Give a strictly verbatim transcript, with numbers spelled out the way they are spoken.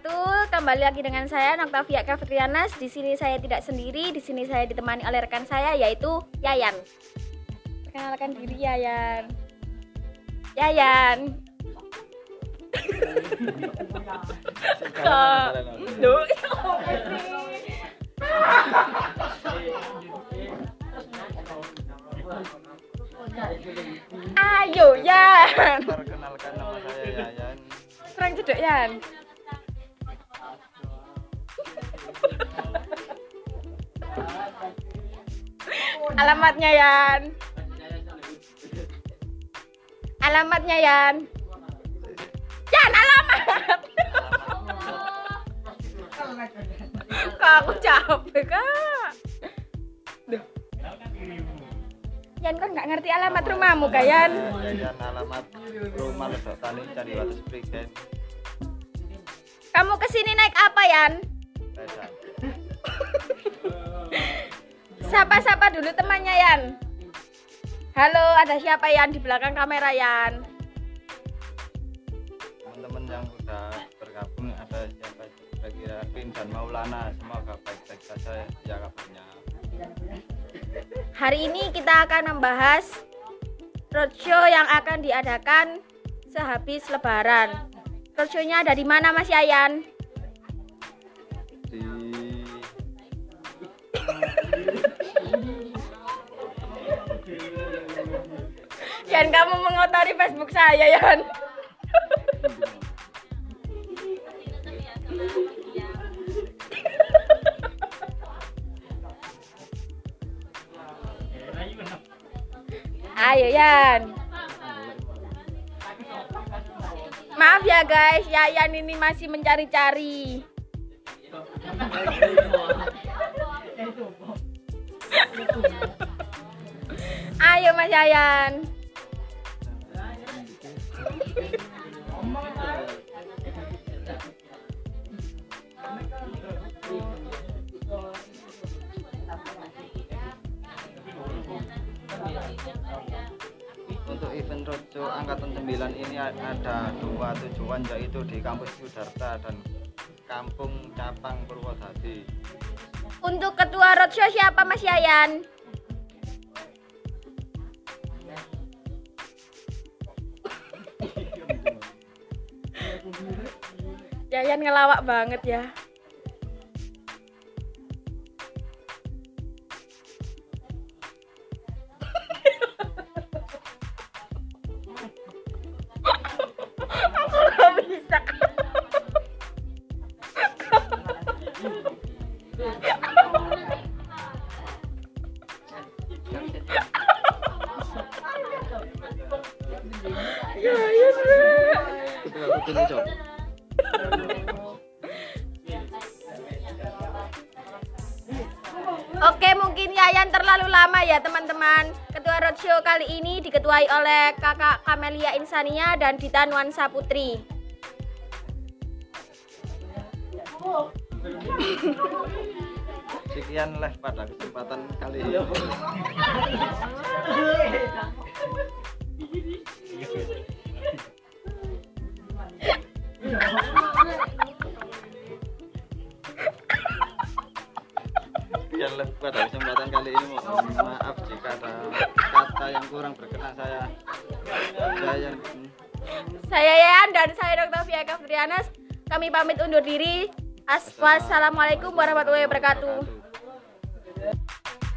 wabarakatuh. Kembali lagi dengan saya Oktavia Kafrianes. Di sini saya tidak sendiri, di sini saya ditemani oleh rekan saya yaitu Yayan. Perkenalkan diri Yayan. Yayan. Ayo Yan. Perkenalkan nama saya Yayan. Serang cedok Yan. Alamatnya Yan. Alamatnya Yan. Yan alamat. Kak aku capek kak. Duh. Yan kan nggak ngerti alamat rumahmu kak Yan. Yan alamat rumah Ledok Tali cari wates prigen. Kamu kesini naik apa Yan? Sapa-sapa dulu temannya Yan. Halo, ada siapa Yan di belakang kamera Yan? Teman-teman yang sudah bergabung ada siapa? Kira-kira Pin dan Maulana, semoga baik-baik saja ya kabarnya. Hari ini kita akan membahas roadshow yang akan diadakan sehabis Lebaran. Roadshow-nya ada di mana Mas Yayan? Di Yan, kamu mengotori Facebook saya Yan. Ayo Yan. Maaf ya guys, Yayan ini masih mencari-cari. Ayo Mas Yayan. Untuk event roadshow angkatan sembilan ini ada dua tujuan, yaitu di Kampus Sudarta dan Kampung Capang Purwodadi. Untuk ketua roadshow siapa Mas Yayan? Yayan ngelawak banget ya. Aku nggak bisa. Yayan. Coba. Oke, mungkin Yayan terlalu lama ya teman-teman. Ketua roadshow kali ini diketuai oleh kakak Kamelia Insania dan Dita Nuansa Putri. Sekianlah pada kesempatan kali ini. Pada kesempatan kali ini mohon maaf jika ada kata yang kurang berkenan. Saya Yayan, saya Yayan dan saya Oktavia Kafrianes. Kami pamit undur diri. Wassalamualaikum warahmatullahi wabarakatuh.